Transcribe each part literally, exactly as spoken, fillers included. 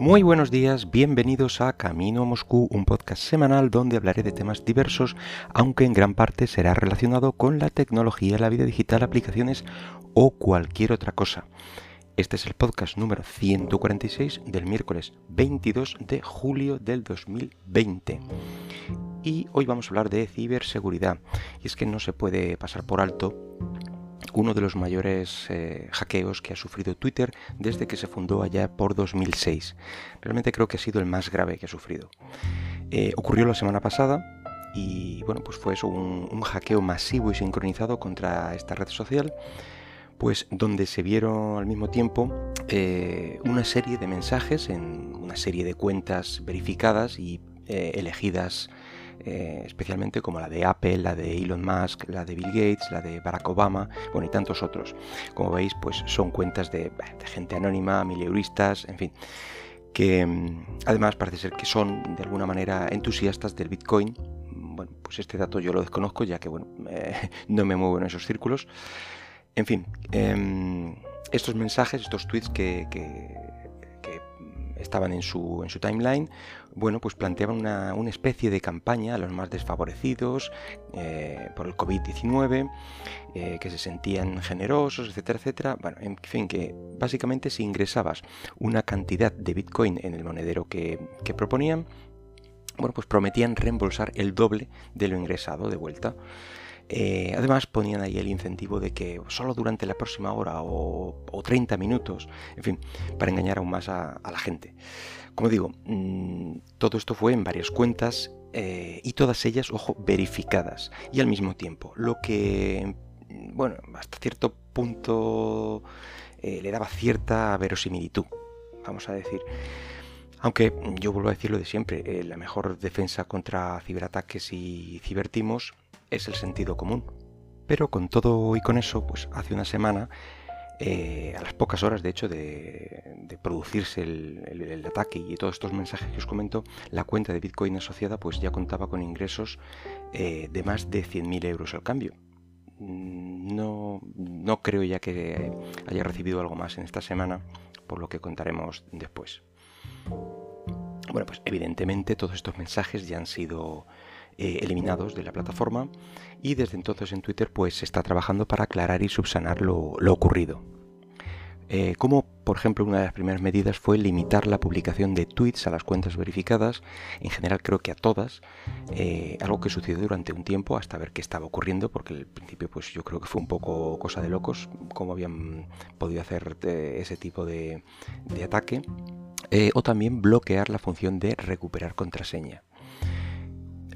Muy buenos días, bienvenidos a Camino a Moscú, un podcast semanal donde hablaré de temas diversos, aunque en gran parte será relacionado con la tecnología, la vida digital, aplicaciones o cualquier otra cosa. Este es el podcast número ciento cuarenta y seis del miércoles veintidós de julio del dos mil veinte. Y hoy vamos a hablar de ciberseguridad. Y es que no se puede pasar por alto uno de los mayores eh, hackeos que ha sufrido Twitter desde que se fundó allá por dos mil seis. Realmente creo que ha sido el más grave que ha sufrido. Eh, ocurrió la semana pasada y bueno, pues fue eso, un, un hackeo masivo y sincronizado contra esta red social, pues donde se vieron al mismo tiempo eh, una serie de mensajes en una serie de cuentas verificadas y eh, elegidas Eh, especialmente como la de Apple, la de Elon Musk, la de Bill Gates, la de Barack Obama, bueno, y tantos otros. Como veis, pues son cuentas de, de gente anónima, mileuristas, en fin, que además parece ser que son de alguna manera entusiastas del Bitcoin. Bueno, pues este dato yo lo desconozco, ya que bueno, eh, no me muevo en esos círculos. En fin, eh, estos mensajes, estos tweets que... que estaban en su, en su timeline, bueno, pues planteaban una, una especie de campaña a los más desfavorecidos eh, por el covid diecinueve, eh, que se sentían generosos, etcétera, etcétera. Bueno, en fin, que básicamente si ingresabas una cantidad de Bitcoin en el monedero que, que proponían, bueno, pues prometían reembolsar el doble de lo ingresado de vuelta. Eh, además ponían ahí el incentivo de que solo durante la próxima hora o, o treinta minutos, en fin, para engañar aún más a, a la gente. Como digo, mmm, todo esto fue en varias cuentas eh, y todas ellas, ojo, verificadas y al mismo tiempo, lo que, bueno, hasta cierto punto eh, le daba cierta verosimilitud, vamos a decir. Aunque yo vuelvo a decir lo de siempre, eh, la mejor defensa contra ciberataques y cibertimos es el sentido común. Pero con todo y con eso, pues hace una semana, eh, a las pocas horas de hecho de, de producirse el, el, el ataque y todos estos mensajes que os comento, la cuenta de Bitcoin asociada pues ya contaba con ingresos eh, de más de cien mil euros al cambio. No, no creo ya que haya recibido algo más en esta semana, por lo que contaremos después. Bueno, pues evidentemente todos estos mensajes ya han sido Eh, eliminados de la plataforma y desde entonces en Twitter pues se está trabajando para aclarar y subsanar lo, lo ocurrido. Eh, como por ejemplo una de las primeras medidas fue limitar la publicación de tweets a las cuentas verificadas, en general creo que a todas, eh, algo que sucedió durante un tiempo hasta ver qué estaba ocurriendo, porque al principio pues yo creo que fue un poco cosa de locos cómo habían podido hacer eh, ese tipo de, de ataque, eh, o también bloquear la función de recuperar contraseña.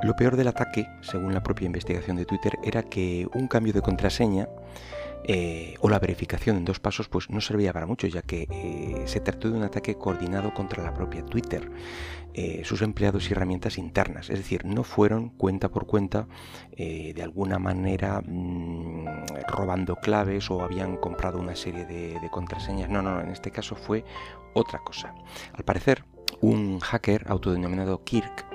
Lo peor del ataque, según la propia investigación de Twitter, era que un cambio de contraseña eh, o la verificación en dos pasos pues no servía para mucho, ya que eh, se trató de un ataque coordinado contra la propia Twitter, eh, sus empleados y herramientas internas. Es decir, no fueron cuenta por cuenta eh, de alguna manera mmm, robando claves o habían comprado una serie de, de contraseñas. No, no, no, en este caso fue otra cosa. Al parecer, un hacker autodenominado Kirk,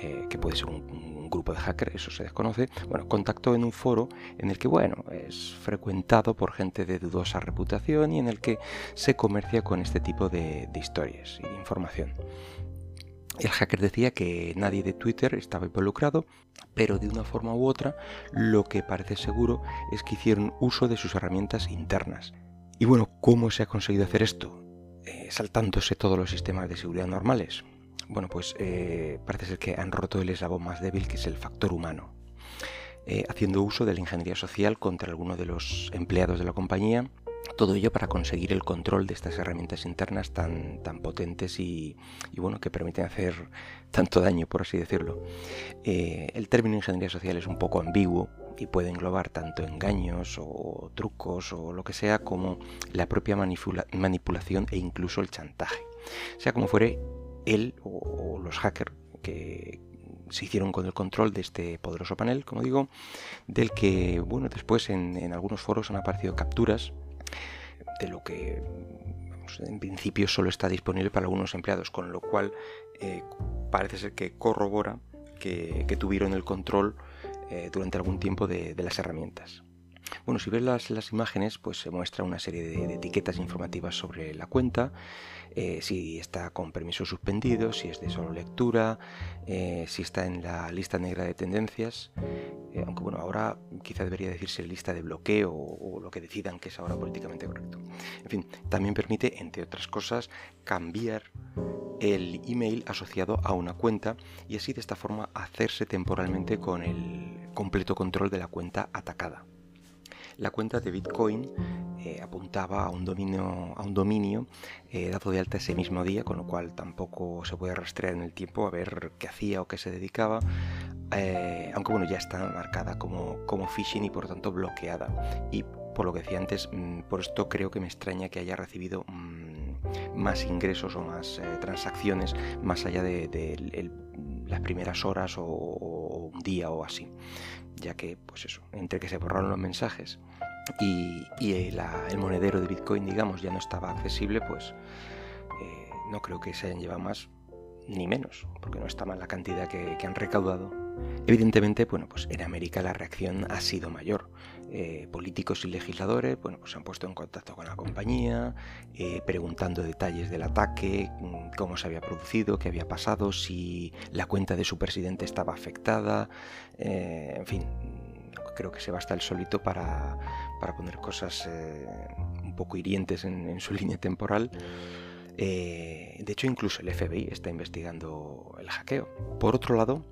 Eh, que puede ser un, un grupo de hackers, eso se desconoce, bueno, contactó en un foro en el que, bueno, es frecuentado por gente de dudosa reputación y en el que se comercia con este tipo de, de historias y de información. El hacker decía que nadie de Twitter estaba involucrado, pero de una forma u otra lo que parece seguro es que hicieron uso de sus herramientas internas. Y bueno, ¿cómo se ha conseguido hacer esto? Eh, saltándose todos los sistemas de seguridad normales. Bueno, pues eh, parece ser que han roto el eslabón más débil, que es el factor humano, eh, haciendo uso de la ingeniería social contra alguno de los empleados de la compañía, todo ello para conseguir el control de estas herramientas internas tan, tan potentes y, y bueno, que permiten hacer tanto daño, por así decirlo. Eh, el término ingeniería social es un poco ambiguo y puede englobar tanto engaños o trucos o lo que sea, como la propia manipula- manipulación e incluso el chantaje. Sea como fuere, él o, o los hackers que se hicieron con el control de este poderoso panel, como digo, del que, bueno, después en, en algunos foros han aparecido capturas de lo que, vamos, en principio solo está disponible para algunos empleados, con lo cual eh, parece ser que corrobora que, que tuvieron el control eh, durante algún tiempo de, de las herramientas. Bueno, si ves las, las imágenes, pues se muestra una serie de, de etiquetas informativas sobre la cuenta, eh, si está con permiso suspendido, si es de solo lectura, eh, si está en la lista negra de tendencias, eh, aunque bueno, ahora quizá debería decirse lista de bloqueo o, o lo que decidan que es ahora políticamente correcto. En fin, también permite, entre otras cosas, cambiar el email asociado a una cuenta y así de esta forma hacerse temporalmente con el completo control de la cuenta atacada. La cuenta de Bitcoin eh, apuntaba a un dominio, a un dominio eh, dado de alta ese mismo día, con lo cual tampoco se puede rastrear en el tiempo a ver qué hacía o qué se dedicaba, eh, aunque bueno, ya está marcada como, como phishing y por tanto bloqueada. Y por lo que decía antes, por esto creo que me extraña que haya recibido más ingresos o más eh, transacciones más allá de, de el, las primeras horas o, o un día o así, ya que, pues eso, entre que se borraron los mensajes y, y la, el monedero de Bitcoin, digamos, ya no estaba accesible, pues eh, no creo que se hayan llevado más ni menos, porque no está mal la cantidad que, que han recaudado. Evidentemente, bueno, pues en América la reacción ha sido mayor. Eh, políticos y legisladores, bueno, pues se han puesto en contacto con la compañía, eh, preguntando detalles del ataque, cómo se había producido, qué había pasado, si la cuenta de su presidente estaba afectada, eh, en fin, creo que se basta el solito para, para poner cosas eh, un poco hirientes en, en su línea temporal. Eh, de hecho, incluso el F B I está investigando el hackeo. Por otro lado,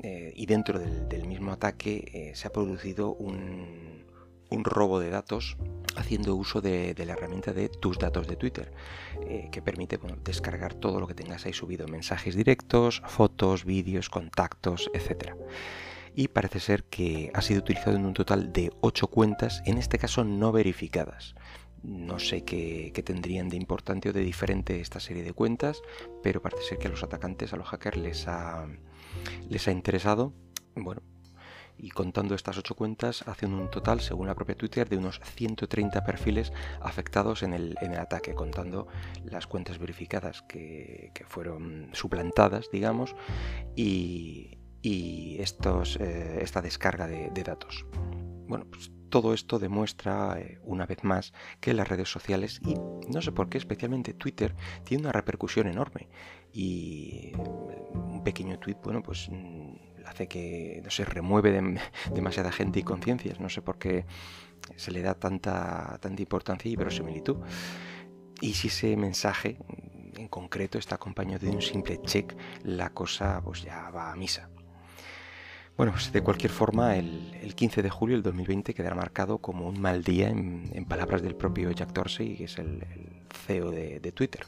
eh, y dentro del, del mismo ataque, eh, se ha producido un, un robo de datos haciendo uso de, de la herramienta de tus datos de Twitter, eh, que permite, bueno, descargar todo lo que tengas ahí subido, mensajes directos, fotos, vídeos, contactos, etcétera. Y parece ser que ha sido utilizado en un total de ocho cuentas, en este caso no verificadas. No sé qué, qué tendrían de importante o de diferente esta serie de cuentas, pero parece ser que a los atacantes, a los hackers, les ha, les ha interesado. Bueno, y contando estas ocho cuentas, hacen un total, según la propia Twitter, de unos ciento treinta perfiles afectados en el, en el ataque, contando las cuentas verificadas que, que fueron suplantadas, digamos, y, y estos, eh, esta descarga de, de datos. Bueno, pues todo esto demuestra, eh, una vez más, que las redes sociales, y no sé por qué, especialmente Twitter, tiene una repercusión enorme. Y un pequeño tweet, bueno, pues hace que no se remueve de, demasiada gente y conciencias. No sé por qué se le da tanta, tanta importancia y verosimilitud. Y si ese mensaje en concreto está acompañado de un simple check, la cosa pues ya va a misa. Bueno, pues de cualquier forma, el, el quince de julio del dos mil veinte quedará marcado como un mal día, en, en palabras del propio Jack Dorsey, que es el, el C E O de, de Twitter.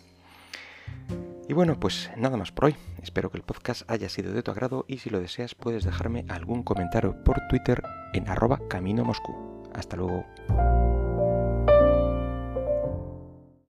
Y bueno, pues nada más por hoy. Espero que el podcast haya sido de tu agrado y si lo deseas puedes dejarme algún comentario por Twitter en arroba Camino Moscú. Hasta luego.